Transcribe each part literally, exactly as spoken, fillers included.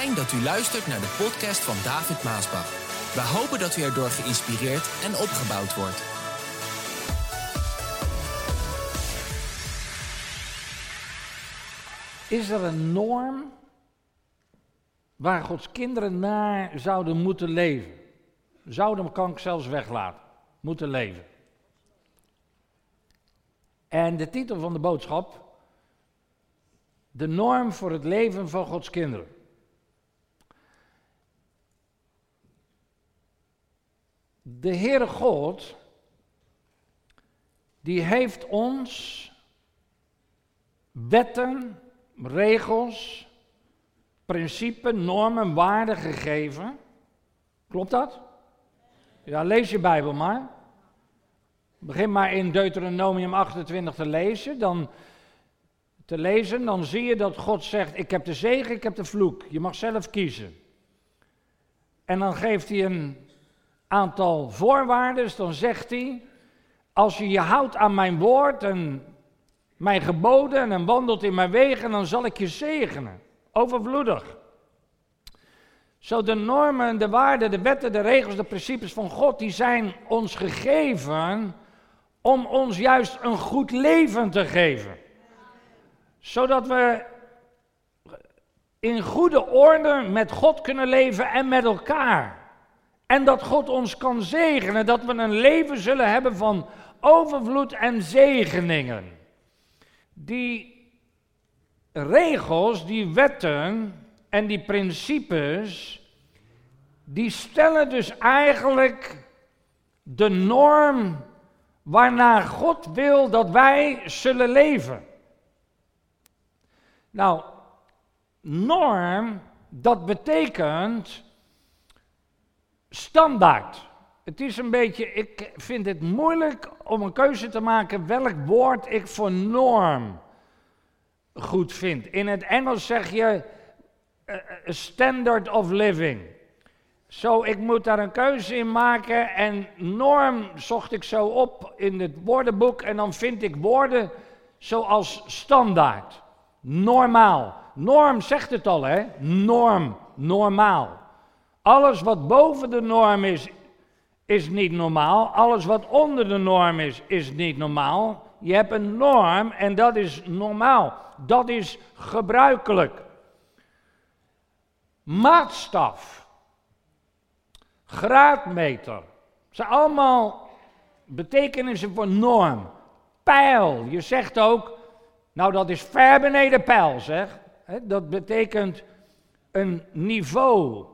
Fijn dat u luistert naar de podcast van David Maasbach. We hopen dat u erdoor geïnspireerd en opgebouwd wordt. Is er een norm waar Gods kinderen naar zouden moeten leven? Zouden kan ik zelfs weglaten. Moeten leven. En de titel van de boodschap: de norm voor het leven van Gods kinderen. De Heere God, die heeft ons wetten, regels, principes, normen, waarden gegeven. Klopt dat? Ja, lees je Bijbel maar. Begin maar in Deuteronomium achtentwintig te lezen, dan, te lezen, dan zie je dat God zegt: ik heb de zegen, ik heb de vloek, je mag zelf kiezen. En dan geeft hij een aantal voorwaarden, dan zegt hij: als je je houdt aan mijn woord en mijn geboden en wandelt in mijn wegen, dan zal ik je zegenen, overvloedig. Zo de normen, de waarden, de wetten, de regels, de principes van God, die zijn ons gegeven om ons juist een goed leven te geven. Zodat we in goede orde met God kunnen leven en met elkaar. En dat God ons kan zegenen, dat we een leven zullen hebben van overvloed en zegeningen. Die regels, die wetten en die principes, die stellen dus eigenlijk de norm waarnaar God wil dat wij zullen leven. Nou, norm, dat betekent standaard. Het is een beetje, ik vind het moeilijk om een keuze te maken welk woord ik voor norm goed vind. In het Engels zeg je uh, standard of living. Zo, so, ik moet daar een keuze in maken en norm zocht ik zo op in het woordenboek en dan vind ik woorden zoals standaard, normaal. Norm zegt het al, hè? Norm, normaal. Alles wat boven de norm is, is niet normaal. Alles wat onder de norm is, is niet normaal. Je hebt een norm en dat is normaal. Dat is gebruikelijk. Maatstaf, graadmeter, zijn allemaal betekenissen voor norm. Pijl, je zegt ook, nou dat is ver beneden pijl zeg. Dat betekent een niveau.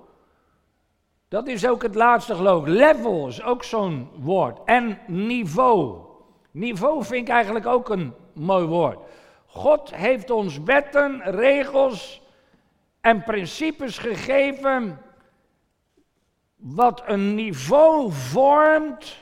Dat is ook het laatste geloof. Level is ook zo'n woord. En niveau. Niveau vind ik eigenlijk ook een mooi woord. God heeft ons wetten, regels en principes gegeven wat een niveau vormt,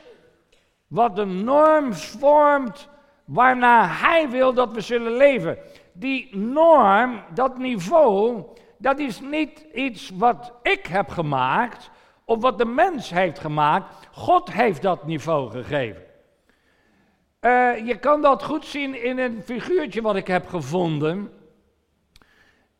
wat een norm vormt waarnaar Hij wil dat we zullen leven. Die norm, dat niveau, dat is niet iets wat ik heb gemaakt of wat de mens heeft gemaakt. God heeft dat niveau gegeven. Uh, je kan dat goed zien in een figuurtje wat ik heb gevonden.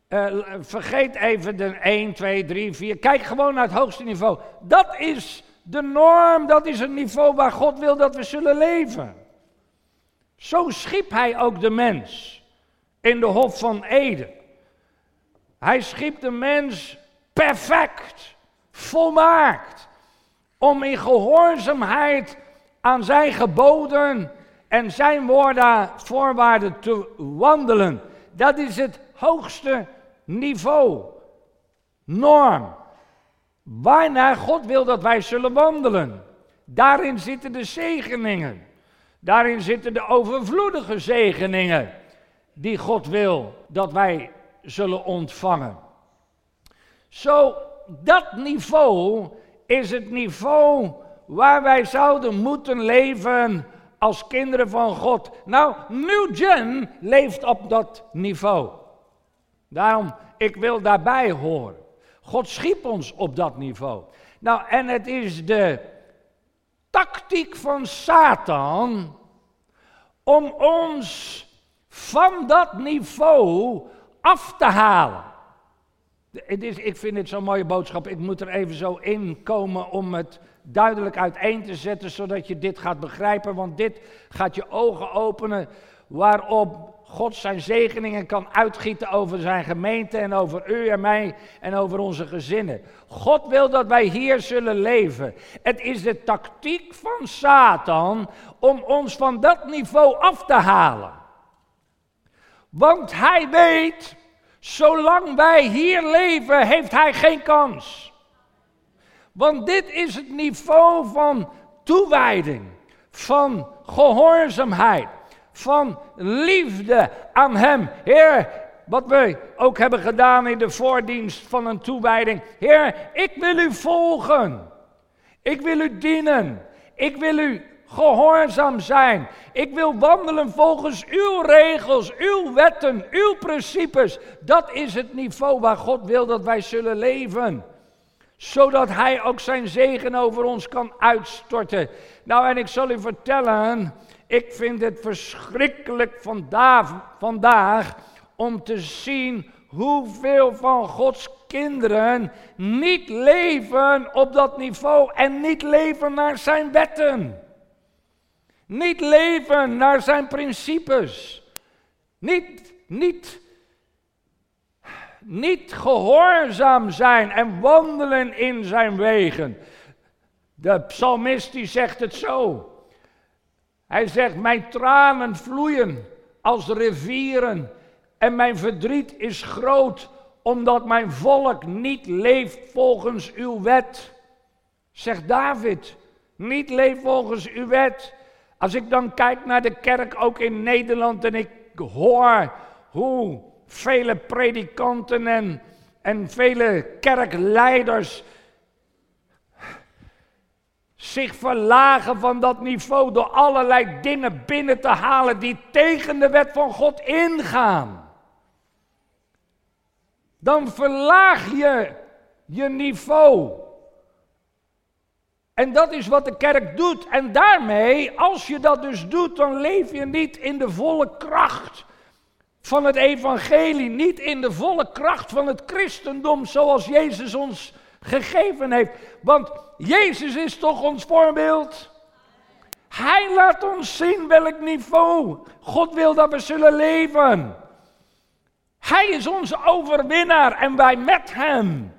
Uh, vergeet even de een, twee, drie, vier. Kijk gewoon naar het hoogste niveau. Dat is de norm, dat is het niveau waar God wil dat we zullen leven. Zo schiep Hij ook de mens in de Hof van Eden. Hij schiep de mens perfect, volmaakt, om in gehoorzaamheid aan zijn geboden en zijn woorden, voorwaarden te wandelen. Dat is het hoogste niveau, norm, waarnaar God wil dat wij zullen wandelen. Daarin zitten de zegeningen, daarin zitten de overvloedige zegeningen die God wil dat wij zullen ontvangen. Zo, dat niveau is het niveau waar wij zouden moeten leven als kinderen van God. Nou, New Gen leeft op dat niveau. Daarom, ik wil daarbij horen. God schiep ons op dat niveau. Nou, en het is de tactiek van Satan om ons van dat niveau af te halen. Het is, ik vind het zo'n mooie boodschap. Ik moet er even zo in komen om het duidelijk uiteen te zetten, zodat je dit gaat begrijpen. Want dit gaat je ogen openen waarop God zijn zegeningen kan uitgieten over zijn gemeente en over u en mij en over onze gezinnen. God wil dat wij hier zullen leven. Het is de tactiek van Satan om ons van dat niveau af te halen. Want hij weet, zolang wij hier leven, heeft hij geen kans. Want dit is het niveau van toewijding, van gehoorzaamheid, van liefde aan hem. Heer, wat we ook hebben gedaan in de voordienst van een toewijding. Heer, ik wil u volgen. Ik wil u dienen. Ik wil u gehoorzaam zijn. Ik wil wandelen volgens uw regels, uw wetten, uw principes. Dat is het niveau waar God wil dat wij zullen leven. Zodat hij ook zijn zegen over ons kan uitstorten. Nou, en ik zal u vertellen, ik vind het verschrikkelijk vandaag, vandaag om te zien hoeveel van Gods kinderen niet leven op dat niveau en niet leven naar zijn wetten. Niet leven naar zijn principes. Niet, niet, niet gehoorzaam zijn en wandelen in zijn wegen. De psalmist die zegt het zo. Hij zegt, mijn tranen vloeien als rivieren en mijn verdriet is groot, omdat mijn volk niet leeft volgens uw wet. Zegt David, niet leeft volgens uw wet. Als ik dan kijk naar de kerk, ook in Nederland, en ik hoor hoe vele predikanten en, en vele kerkleiders zich verlagen van dat niveau door allerlei dingen binnen te halen die tegen de wet van God ingaan. Dan verlaag je je niveau. En dat is wat de kerk doet. En daarmee, als je dat dus doet, dan leef je niet in de volle kracht van het evangelie. Niet in de volle kracht van het christendom zoals Jezus ons gegeven heeft. Want Jezus is toch ons voorbeeld? Hij laat ons zien welk niveau God wil dat we zullen leven. Hij is onze overwinnaar en wij met hem.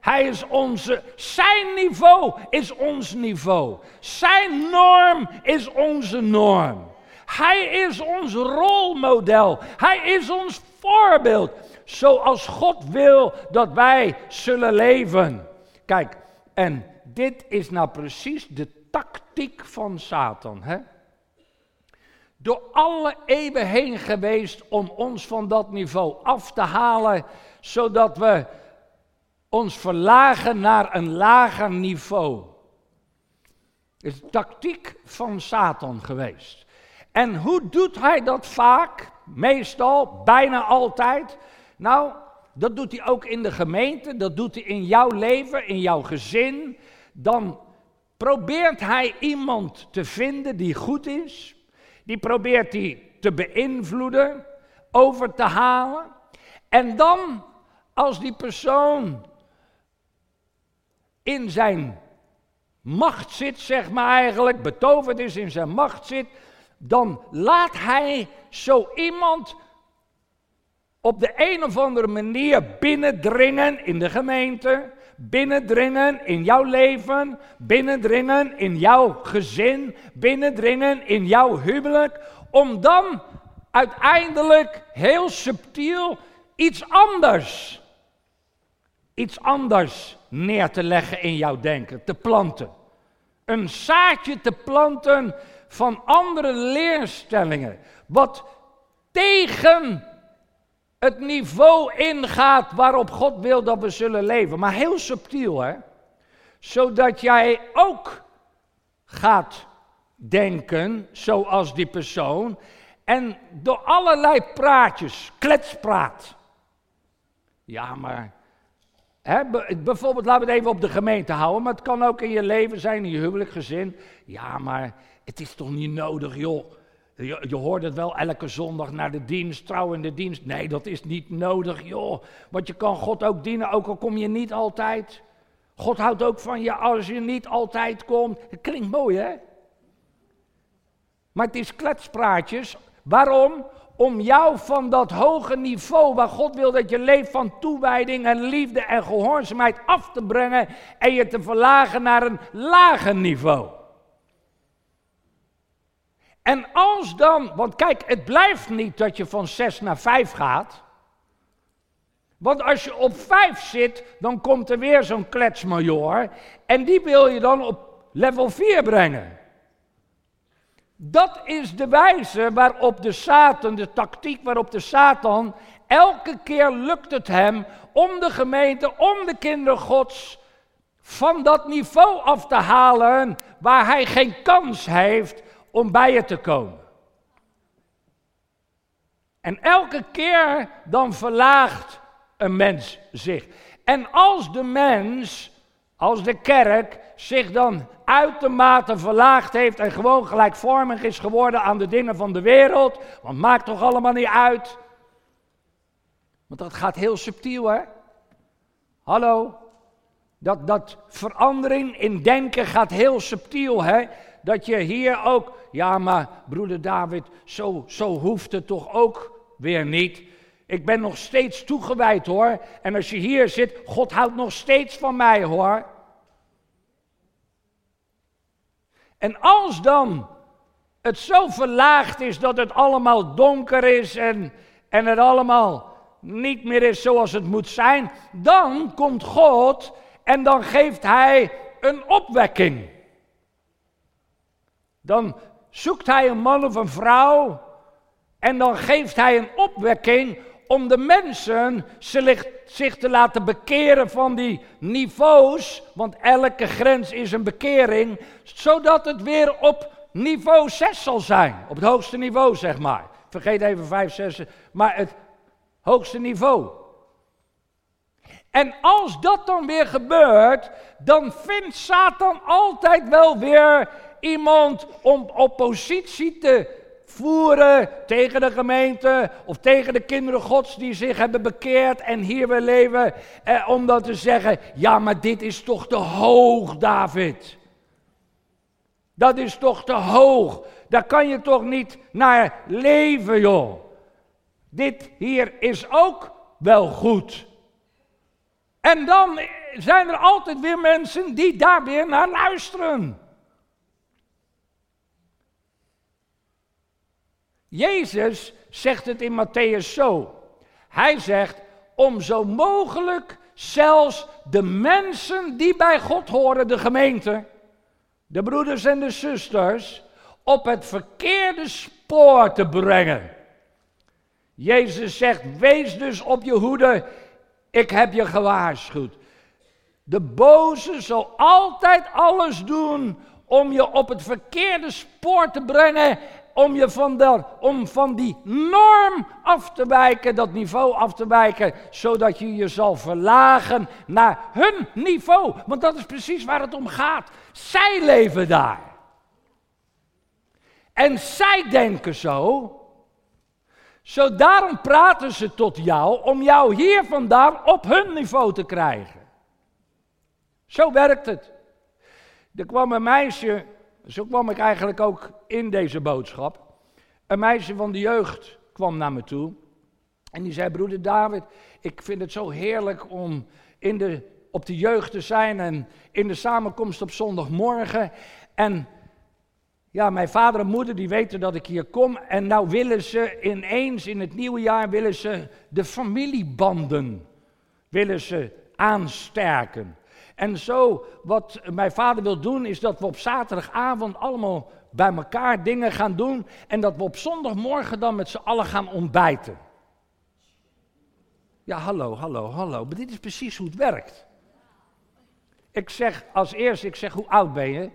Hij is onze, zijn niveau is ons niveau. Zijn norm is onze norm. Hij is ons rolmodel. Hij is ons voorbeeld. Zoals God wil dat wij zullen leven. Kijk, en dit is nou precies de tactiek van Satan. Hè? Door alle eeuwen heen geweest om ons van dat niveau af te halen, zodat we ons verlagen naar een lager niveau. Het is de tactiek van Satan geweest. En hoe doet hij dat vaak? Meestal, bijna altijd. Nou, dat doet hij ook in de gemeente, dat doet hij in jouw leven, in jouw gezin. Dan probeert hij iemand te vinden die goed is. Die probeert hij te beïnvloeden, over te halen. En dan, als die persoon in zijn macht zit, zeg maar eigenlijk, betoverd is, in zijn macht zit, dan laat hij zo iemand op de een of andere manier binnendringen in de gemeente, binnendringen in jouw leven, binnendringen in jouw gezin, binnendringen in jouw huwelijk, om dan uiteindelijk heel subtiel iets anders, iets anders neer te leggen in jouw denken, te planten. Een zaadje te planten van andere leerstellingen, wat tegen het niveau ingaat waarop God wil dat we zullen leven. Maar heel subtiel, hè? Zodat jij ook gaat denken zoals die persoon. En door allerlei praatjes, kletspraat. Ja, maar hè, bijvoorbeeld, laten we het even op de gemeente houden, maar het kan ook in je leven zijn, in je huwelijk, gezin. Ja, maar het is toch niet nodig, joh. Je, je hoort het wel elke zondag naar de dienst, trouw in de dienst. Nee, dat is niet nodig, joh. Want je kan God ook dienen, ook al kom je niet altijd. God houdt ook van je als je niet altijd komt. Het klinkt mooi, hè? Maar het is kletspraatjes. Waarom? Om jou van dat hoge niveau waar God wil dat je leeft van toewijding en liefde en gehoorzaamheid af te brengen en je te verlagen naar een lager niveau. En als dan, want kijk, het blijft niet dat je van zes naar vijf gaat. Want als je op vijf zit, dan komt er weer zo'n kletsmajor en die wil je dan op level vier brengen. Dat is de wijze waarop de Satan, de tactiek waarop de Satan, elke keer lukt het hem om de gemeente, om de kinderen Gods van dat niveau af te halen waar hij geen kans heeft om bij je te komen. En elke keer dan verlaagt een mens zich. En als de mens, als de kerk zich dan uitermate verlaagd heeft en gewoon gelijkvormig is geworden aan de dingen van de wereld, want maakt toch allemaal niet uit. Want dat gaat heel subtiel, hè? Hallo? Dat, dat verandering in denken gaat heel subtiel, hè? Dat je hier ook, ja maar broeder David, zo, zo hoeft het toch ook weer niet. Ik ben nog steeds toegewijd, hoor. En als je hier zit, God houdt nog steeds van mij, hoor. En als dan het zo verlaagd is dat het allemaal donker is en, en het allemaal niet meer is zoals het moet zijn, dan komt God en dan geeft hij een opwekking. Dan zoekt hij een man of een vrouw en dan geeft hij een opwekking om de mensen zich te laten bekeren van die niveaus, want elke grens is een bekering, zodat het weer op niveau zes zal zijn. Op het hoogste niveau, zeg maar. Vergeet even vijf, zes, maar het hoogste niveau. En als dat dan weer gebeurt, dan vindt Satan altijd wel weer iemand om oppositie te voeren tegen de gemeente of tegen de kinderen Gods die zich hebben bekeerd en hier weer leven, eh, om dan te zeggen, ja maar dit is toch te hoog, David. Dat is toch te hoog. Daar kan je toch niet naar leven, joh. Dit hier is ook wel goed. En dan zijn er altijd weer mensen die daar weer naar luisteren. Jezus zegt het in Mattheüs zo. Hij zegt, om zo mogelijk zelfs de mensen die bij God horen, de gemeente, de broeders en de zusters, op het verkeerde spoor te brengen. Jezus zegt, wees dus op je hoede, ik heb je gewaarschuwd. De boze zal altijd alles doen om je op het verkeerde spoor te brengen, om je van, de, om van die norm af te wijken, dat niveau af te wijken, zodat je je zal verlagen naar hun niveau. Want dat is precies waar het om gaat. Zij leven daar. En zij denken zo. Zo daarom praten ze tot jou, om jou hier vandaan op hun niveau te krijgen. Zo werkt het. Er kwam een meisje. Zo kwam ik eigenlijk ook in deze boodschap. Een meisje van de jeugd kwam naar me toe. En die zei, broeder David, ik vind het zo heerlijk om in de, op de jeugd te zijn. En in de samenkomst op zondagmorgen. En ja, mijn vader en moeder die weten dat ik hier kom. En nou willen ze ineens in het nieuwe jaar willen ze de familiebanden willen ze aansterken. En zo, wat mijn vader wil doen, is dat we op zaterdagavond allemaal bij elkaar dingen gaan doen. En dat we op zondagmorgen dan met z'n allen gaan ontbijten. Ja, hallo, hallo, hallo. Maar dit is precies hoe het werkt. Ik zeg als eerste, ik zeg, hoe oud ben je?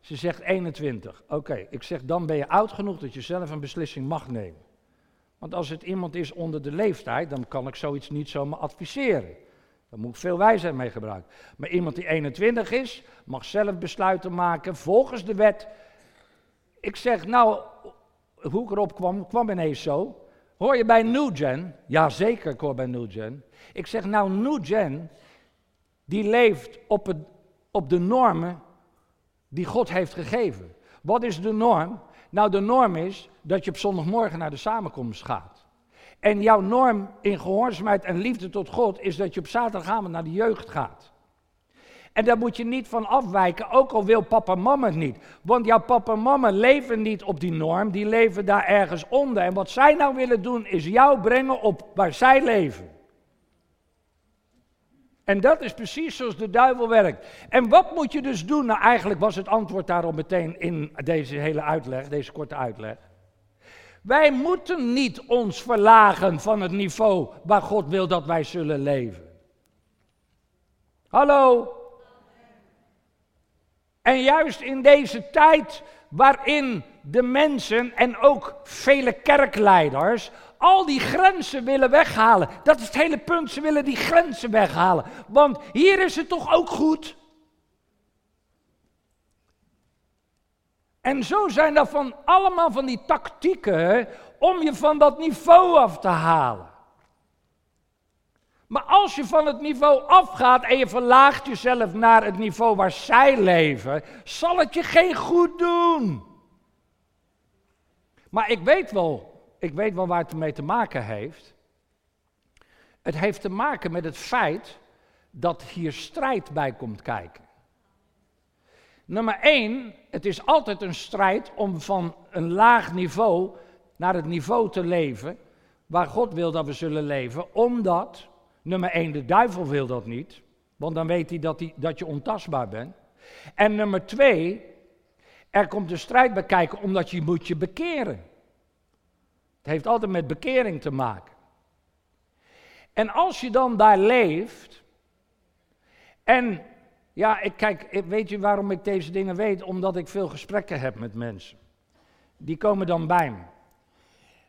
Ze zegt eenentwintig. Oké, okay. Ik zeg, dan ben je oud genoeg dat je zelf een beslissing mag nemen. Want als het iemand is onder de leeftijd, dan kan ik zoiets niet zomaar adviseren. Daar moet ik veel wijsheid mee gebruiken. Maar iemand die eenentwintig is, mag zelf besluiten maken volgens de wet. Ik zeg, nou, hoe ik erop kwam, kwam ineens zo. Hoor je bij New Gen? Jazeker, ik hoor bij New Gen. Ik zeg nou, New Gen, die leeft op, het, op de normen die God heeft gegeven. Wat is de norm? Nou, de norm is dat je op zondagmorgen naar de samenkomst gaat. En jouw norm in gehoorzaamheid en liefde tot God is dat je op zaterdagavond naar de jeugd gaat. En daar moet je niet van afwijken, ook al wil papa en mama het niet. Want jouw papa en mama leven niet op die norm, die leven daar ergens onder. En wat zij nou willen doen, is jou brengen op waar zij leven. En dat is precies zoals de duivel werkt. En wat moet je dus doen? Nou, eigenlijk was het antwoord daarop meteen in deze hele uitleg, deze korte uitleg. Wij moeten niet ons verlagen van het niveau waar God wil dat wij zullen leven. Hallo? En juist in deze tijd waarin de mensen en ook vele kerkleiders al die grenzen willen weghalen. Dat is het hele punt, ze willen die grenzen weghalen. Want hier is het toch ook goed? En zo zijn er van allemaal van die tactieken om je van dat niveau af te halen. Maar als je van het niveau afgaat en je verlaagt jezelf naar het niveau waar zij leven, zal het je geen goed doen. Maar ik weet wel, ik weet wel waar het mee te maken heeft. Het heeft te maken met het feit dat hier strijd bij komt kijken. Nummer één, het is altijd een strijd om van een laag niveau naar het niveau te leven waar God wil dat we zullen leven, omdat... Nummer één, de duivel wil dat niet, want dan weet hij dat, hij dat je ontastbaar bent. En nummer twee, er komt een strijd bij kijken omdat je moet je bekeren. Het heeft altijd met bekering te maken. En als je dan daar leeft, en ja, ik kijk, weet je waarom ik deze dingen weet? Omdat ik veel gesprekken heb met mensen. Die komen dan bij me.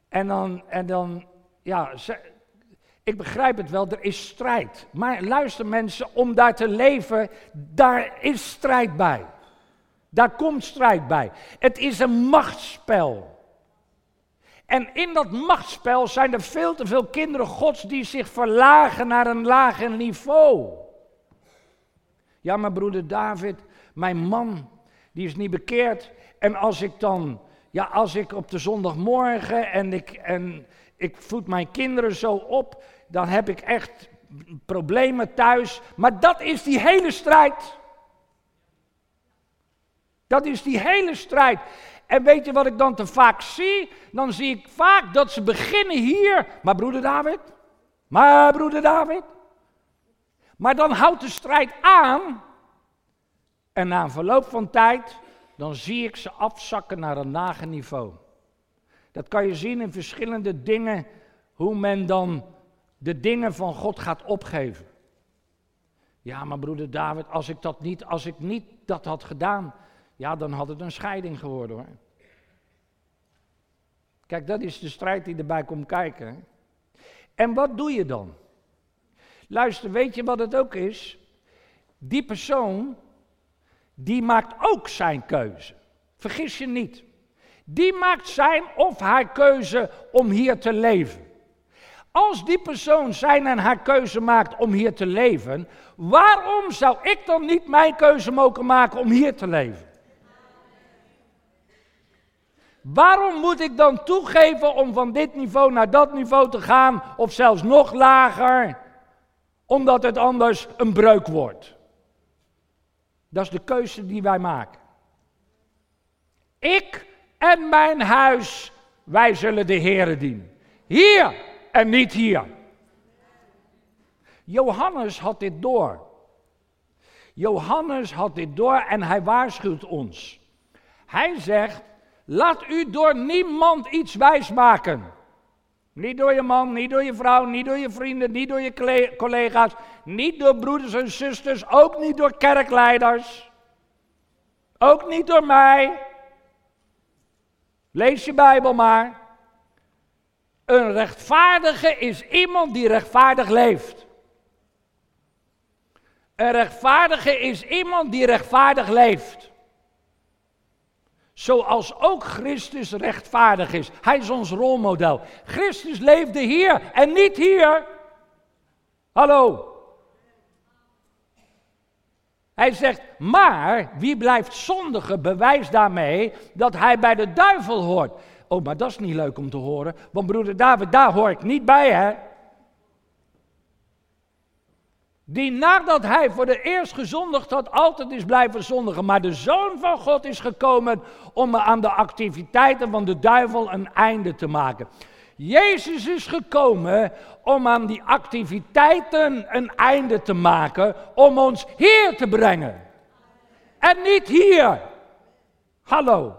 En dan, en dan ja... Ze, ik begrijp het wel, er is strijd. Maar luister mensen, om daar te leven, daar is strijd bij. Daar komt strijd bij. Het is een machtsspel. En in dat machtsspel zijn er veel te veel kinderen Gods die zich verlagen naar een lager niveau. Ja, mijn broeder David, mijn man, die is niet bekeerd. En als ik dan, ja, als ik op de zondagmorgen en ik... En, Ik voed mijn kinderen zo op, dan heb ik echt problemen thuis. Maar dat is die hele strijd. Dat is die hele strijd. En weet je wat ik dan te vaak zie? Dan zie ik vaak dat ze beginnen hier. Maar broeder David, maar broeder David. Maar dan houdt de strijd aan. En na een verloop van tijd, dan zie ik ze afzakken naar een lager niveau. Dat kan je zien in verschillende dingen, hoe men dan de dingen van God gaat opgeven. Ja, maar broeder David, als ik dat niet, als ik niet dat had gedaan, ja, dan had het een scheiding geworden hoor. Kijk, dat is de strijd die erbij komt kijken. Hè? En wat doe je dan? Luister, weet je wat het ook is? Die persoon, die maakt ook zijn keuze. Vergis je niet. Die maakt zijn of haar keuze om hier te leven. Als die persoon zijn en haar keuze maakt om hier te leven, waarom zou ik dan niet mijn keuze mogen maken om hier te leven? Waarom moet ik dan toegeven om van dit niveau naar dat niveau te gaan, of zelfs nog lager, omdat het anders een breuk wordt? Dat is de keuze die wij maken. Ik... En mijn huis, wij zullen de Heere dienen. Hier en niet hier. Johannes had dit door. Johannes had dit door en hij waarschuwt ons. Hij zegt, laat u door niemand iets wijsmaken. Niet door je man, niet door je vrouw, niet door je vrienden, niet door je collega's, niet door broeders en zusters, ook niet door kerkleiders. Ook niet door mij. Lees je Bijbel maar. Een rechtvaardige is iemand die rechtvaardig leeft. Een rechtvaardige is iemand die rechtvaardig leeft. Zoals ook Christus rechtvaardig is. Hij is ons rolmodel. Christus leefde hier en niet hier. Hallo. Hij zegt, maar wie blijft zondigen bewijst daarmee dat hij bij de duivel hoort. Oh, maar dat is niet leuk om te horen, want broeder David, daar hoor ik niet bij, hè. Die nadat hij voor de eerst gezondigd had, altijd is blijven zondigen. Maar de Zoon van God is gekomen om aan de activiteiten van de duivel een einde te maken. Jezus is gekomen om aan die activiteiten een einde te maken, om ons hier te brengen. En niet hier. Hallo.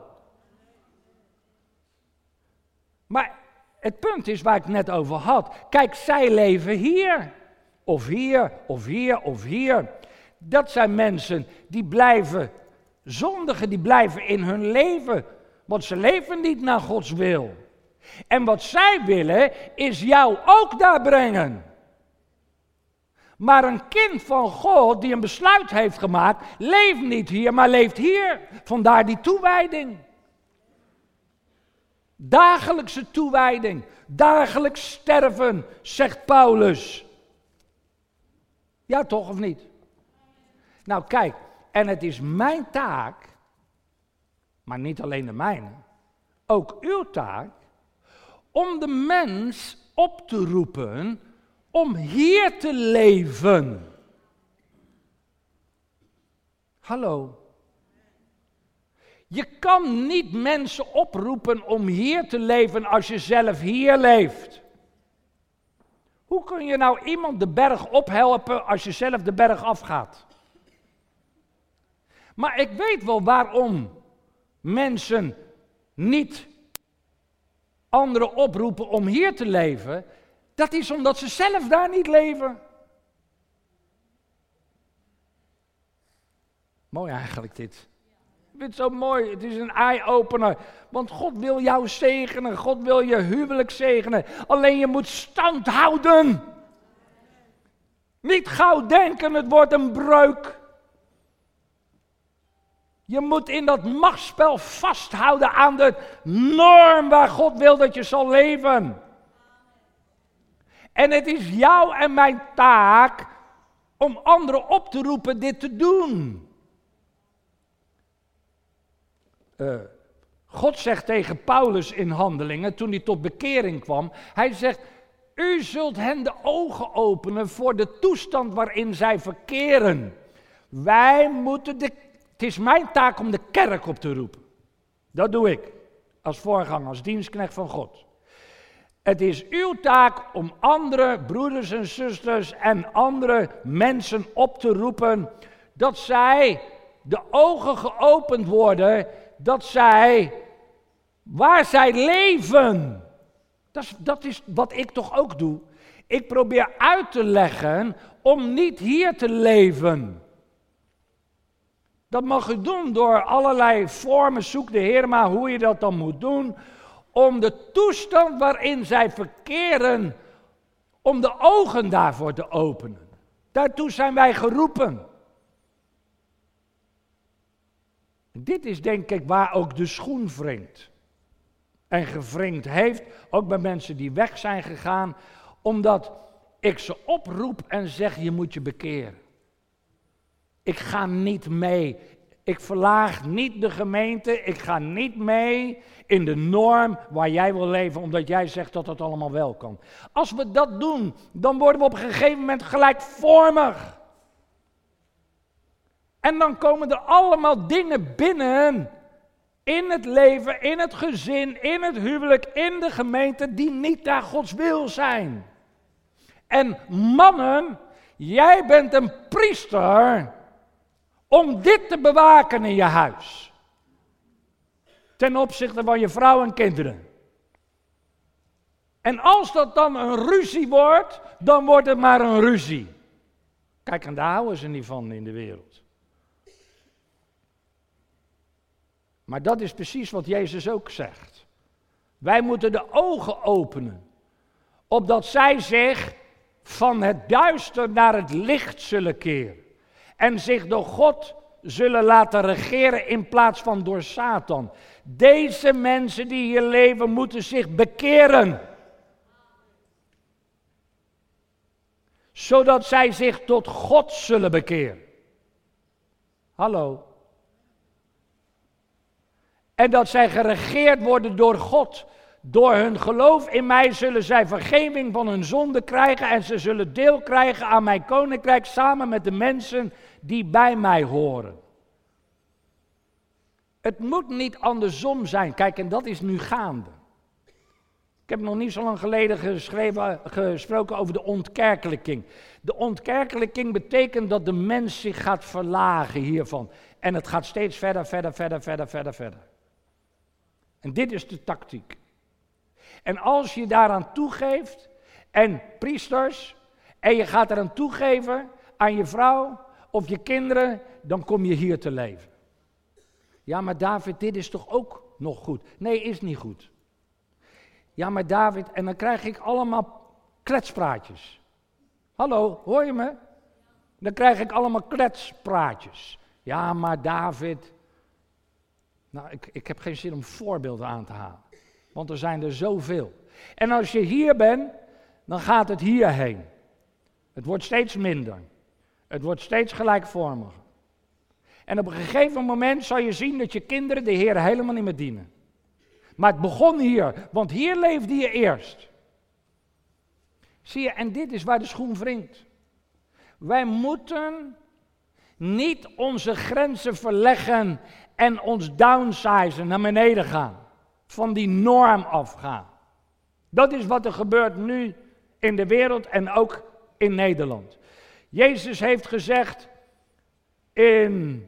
Maar het punt is waar ik het net over had. Kijk, zij leven hier. Of hier, of hier, of hier. Dat zijn mensen die blijven zondigen, die blijven in hun leven. Want ze leven niet naar Gods wil. En wat zij willen, is jou ook daar brengen. Maar een kind van God die een besluit heeft gemaakt, leeft niet hier, maar leeft hier. Vandaar die toewijding. Dagelijkse toewijding. Dagelijks sterven, zegt Paulus. Ja, toch of niet? Nou, kijk, en het is mijn taak, maar niet alleen de mijne, ook uw taak, om de mens op te roepen om hier te leven. Hallo. Je kan niet mensen oproepen om hier te leven als je zelf hier leeft. Hoe kun je nou iemand de berg ophelpen als je zelf de berg afgaat? Maar ik weet wel waarom mensen niet anderen oproepen om hier te leven. Dat is omdat ze zelf daar niet leven. Mooi eigenlijk dit. Ik vind het zo mooi, het is een eye-opener. Want God wil jou zegenen, God wil je huwelijk zegenen. Alleen je moet stand houden. Niet gauw denken, het wordt een breuk. Je moet in dat machtsspel vasthouden aan de norm waar God wil dat je zal leven. En het is jouw en mijn taak om anderen op te roepen dit te doen. Uh, God zegt tegen Paulus in Handelingen, toen hij tot bekering kwam, hij zegt, u zult hen de ogen openen voor de toestand waarin zij verkeren. Wij moeten de, het is mijn taak om de kerk op te roepen. Dat doe ik, als voorganger, als dienstknecht van God. Het is uw taak om andere broeders en zusters en andere mensen op te roepen, dat zij de ogen geopend worden, dat zij, waar zij leven, dat is, dat is wat ik toch ook doe. Ik probeer uit te leggen om niet hier te leven. Dat mag u doen door allerlei vormen, zoek de Heer maar hoe je dat dan moet doen, om de toestand waarin zij verkeren, om de ogen daarvoor te openen. Daartoe zijn wij geroepen. Dit is denk ik waar ook de schoen wringt. En gewringt heeft, ook bij mensen die weg zijn gegaan, omdat ik ze oproep en zeg, je moet je bekeren. Ik ga niet mee. Ik verlaag niet de gemeente. Ik ga niet mee in de norm waar jij wil leven, omdat jij zegt dat dat allemaal wel kan. Als we dat doen, dan worden we op een gegeven moment gelijkvormig. En dan komen er allemaal dingen binnen, in het leven, in het gezin, in het huwelijk, in de gemeente, die niet naar Gods wil zijn. En mannen, jij bent een priester om dit te bewaken in je huis. Ten opzichte van je vrouw en kinderen. En als dat dan een ruzie wordt, dan wordt het maar een ruzie. Kijk, en daar houden ze niet van in de wereld. Maar dat is precies wat Jezus ook zegt. Wij moeten de ogen openen, opdat zij zich van het duister naar het licht zullen keren en zich door God zullen laten regeren in plaats van door Satan. Deze mensen die hier leven moeten zich bekeren. Zodat zij zich tot God zullen bekeren. Hallo. En dat zij geregeerd worden door God. Door hun geloof in mij zullen zij vergeving van hun zonde krijgen en ze zullen deel krijgen aan mijn koninkrijk samen met de mensen die bij mij horen. Het moet niet andersom zijn. Kijk, en dat is nu gaande. Ik heb nog niet zo lang geleden geschreven, gesproken over de ontkerkelijking. De ontkerkelijking betekent dat de mens zich gaat verlagen hiervan. En het gaat steeds verder, verder, verder, verder, verder, verder. En dit is de tactiek. En als je daaraan toegeeft, en priesters, en je gaat eraan toegeven aan je vrouw of je kinderen, dan kom je hier te leven. Ja, maar David, dit is toch ook nog goed? Nee, is niet goed. Ja, maar David, en dan krijg ik allemaal kletspraatjes. Hallo, hoor je me? Dan krijg ik allemaal kletspraatjes. Ja, maar David... Nou, ik, ik heb geen zin om voorbeelden aan te halen. Want er zijn er zoveel. En als je hier bent, dan gaat het hierheen. Het wordt steeds minder. Het wordt steeds gelijkvormiger. En op een gegeven moment zal je zien dat je kinderen de Heer helemaal niet meer dienen. Maar het begon hier, want hier leefde je eerst. Zie je, en dit is waar de schoen wringt. Wij moeten niet onze grenzen verleggen en ons downsizen, naar beneden gaan. Van die norm afgaan. Dat is wat er gebeurt nu in de wereld en ook in Nederland. Jezus heeft gezegd in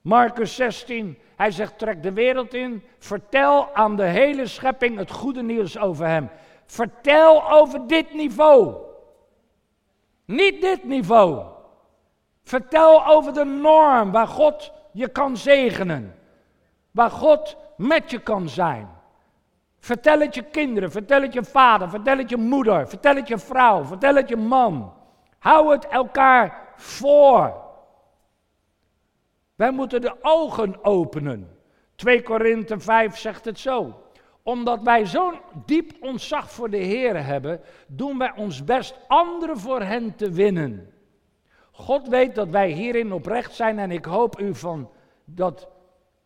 Marcus zestien, hij zegt trek de wereld in, vertel aan de hele schepping het goede nieuws over hem. Vertel over dit niveau. Niet dit niveau. Vertel over de norm waar God je kan zegenen. Waar God met je kan zijn. Vertel het je kinderen, vertel het je vader, vertel het je moeder, vertel het je vrouw, vertel het je man. Hou het elkaar voor. Wij moeten de ogen openen. twee Korinther vijf zegt het zo. Omdat wij zo'n diep ontzag voor de Heer hebben, doen wij ons best anderen voor hen te winnen. God weet dat wij hierin oprecht zijn en ik hoop u van dat...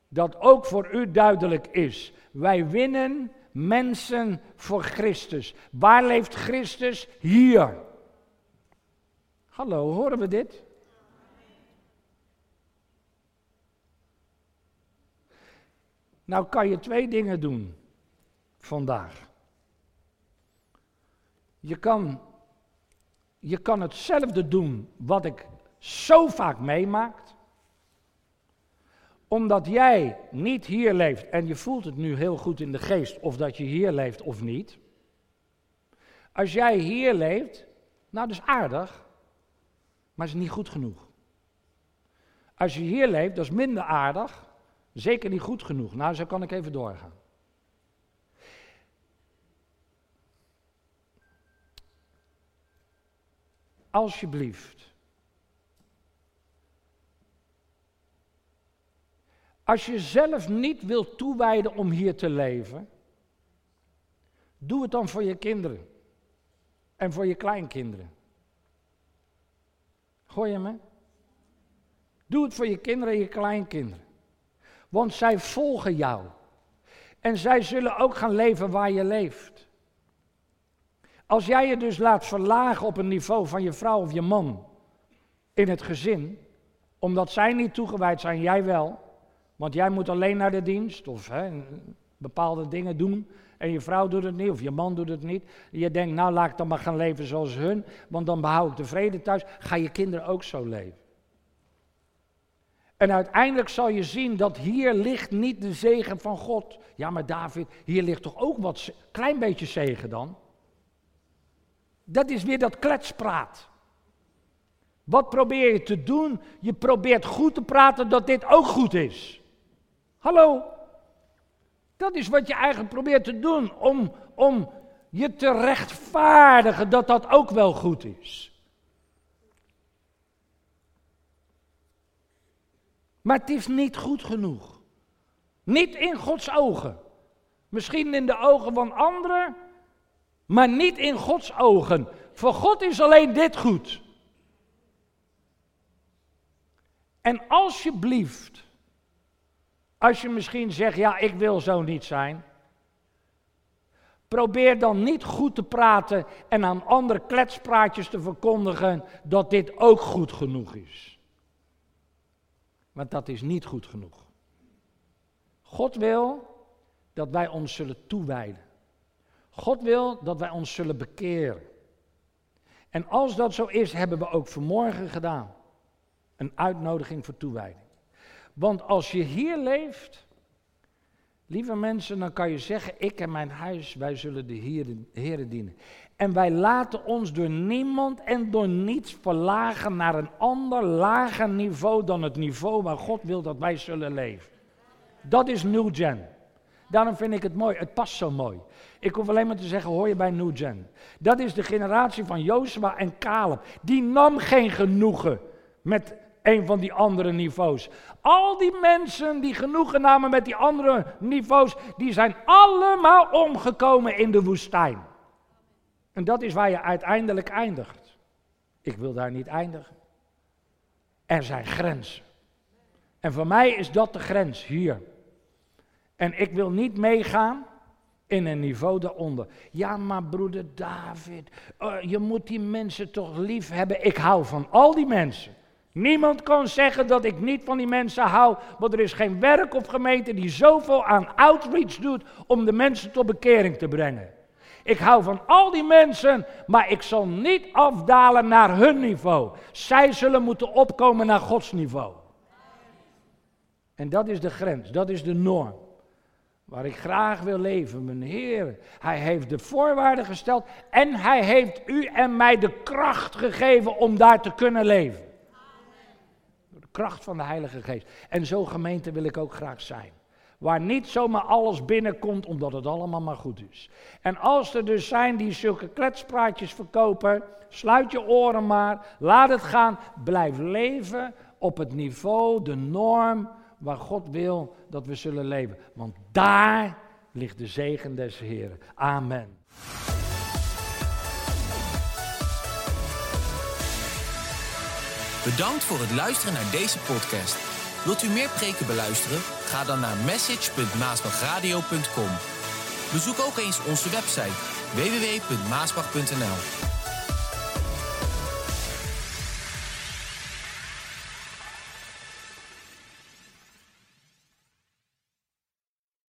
dat ook voor u duidelijk is. Wij winnen mensen voor Christus. Waar leeft Christus? Hier. Hallo, horen we dit? Nou kan je twee dingen doen vandaag. Je kan, je kan hetzelfde doen wat ik zo vaak meemaak. Omdat jij niet hier leeft en je voelt het nu heel goed in de geest of dat je hier leeft of niet. Als jij hier leeft, nou dat is aardig, maar is niet goed genoeg. Als je hier leeft, dat is minder aardig, zeker niet goed genoeg. Nou, zo kan ik even doorgaan. Alsjeblieft. Als je zelf niet wilt toewijden om hier te leven, doe het dan voor je kinderen en voor je kleinkinderen. Hoor je me? Doe het voor je kinderen en je kleinkinderen. Want zij volgen jou. En zij zullen ook gaan leven waar je leeft. Als jij je dus laat verlagen op een niveau van je vrouw of je man in het gezin, omdat zij niet toegewijd zijn, jij wel... Want jij moet alleen naar de dienst of hè, bepaalde dingen doen en je vrouw doet het niet of je man doet het niet. Je denkt, nou laat ik dan maar gaan leven zoals hun, want dan behoud ik de vrede thuis. Ga je kinderen ook zo leven. En uiteindelijk zal je zien dat hier ligt niet de zegen van God. Ja, maar David, hier ligt toch ook wat, klein beetje zegen dan? Dat is weer dat kletspraat. Wat probeer je te doen? Je probeert goed te praten dat dit ook goed is. Hallo? Dat is wat je eigenlijk probeert te doen, om, om je te rechtvaardigen dat dat ook wel goed is. Maar het is niet goed genoeg. Niet in Gods ogen. Misschien in de ogen van anderen, maar niet in Gods ogen. Voor God is alleen dit goed. En alsjeblieft, als je misschien zegt, ja, ik wil zo niet zijn. Probeer dan niet goed te praten en aan andere kletspraatjes te verkondigen dat dit ook goed genoeg is. Want dat is niet goed genoeg. God wil dat wij ons zullen toewijden. God wil dat wij ons zullen bekeren. En als dat zo is, hebben we ook vanmorgen gedaan. Een uitnodiging voor toewijding. Want als je hier leeft, lieve mensen, dan kan je zeggen, ik en mijn huis, wij zullen de Heere dienen. En wij laten ons door niemand en door niets verlagen naar een ander lager niveau dan het niveau waar God wil dat wij zullen leven. Dat is New Gen. Daarom vind ik het mooi, het past zo mooi. Ik hoef alleen maar te zeggen, hoor je bij New Gen. Dat is de generatie van Jozua en Caleb. Die nam geen genoegen met een van die andere niveaus. Al die mensen die genoegen namen met die andere niveaus, die zijn allemaal omgekomen in de woestijn. En dat is waar je uiteindelijk eindigt. Ik wil daar niet eindigen. Er zijn grenzen. En voor mij is dat de grens hier. En ik wil niet meegaan in een niveau daaronder. Ja, maar broeder David, uh, je moet die mensen toch lief hebben. Ik hou van al die mensen. Niemand kan zeggen dat ik niet van die mensen hou, want er is geen werk op gemeente die zoveel aan outreach doet om de mensen tot bekering te brengen. Ik hou van al die mensen, maar ik zal niet afdalen naar hun niveau. Zij zullen moeten opkomen naar Gods niveau. En dat is de grens, dat is de norm. Waar ik graag wil leven, mijn Heer. Hij heeft de voorwaarden gesteld en hij heeft u en mij de kracht gegeven om daar te kunnen leven. Door de kracht van de Heilige Geest. En zo'n gemeente wil ik ook graag zijn. Waar niet zomaar alles binnenkomt omdat het allemaal maar goed is. En als er dus zijn die zulke kletspraatjes verkopen, sluit je oren maar, laat het gaan. Blijf leven op het niveau, de norm waar God wil dat we zullen leven. Want daar ligt de zegen des Heeren. Amen. Bedankt voor het luisteren naar deze podcast. Wilt u meer preken beluisteren? Ga dan naar message punt maasbachradio punt com. Bezoek ook eens onze website double-u double-u double-u punt maasbach punt n l.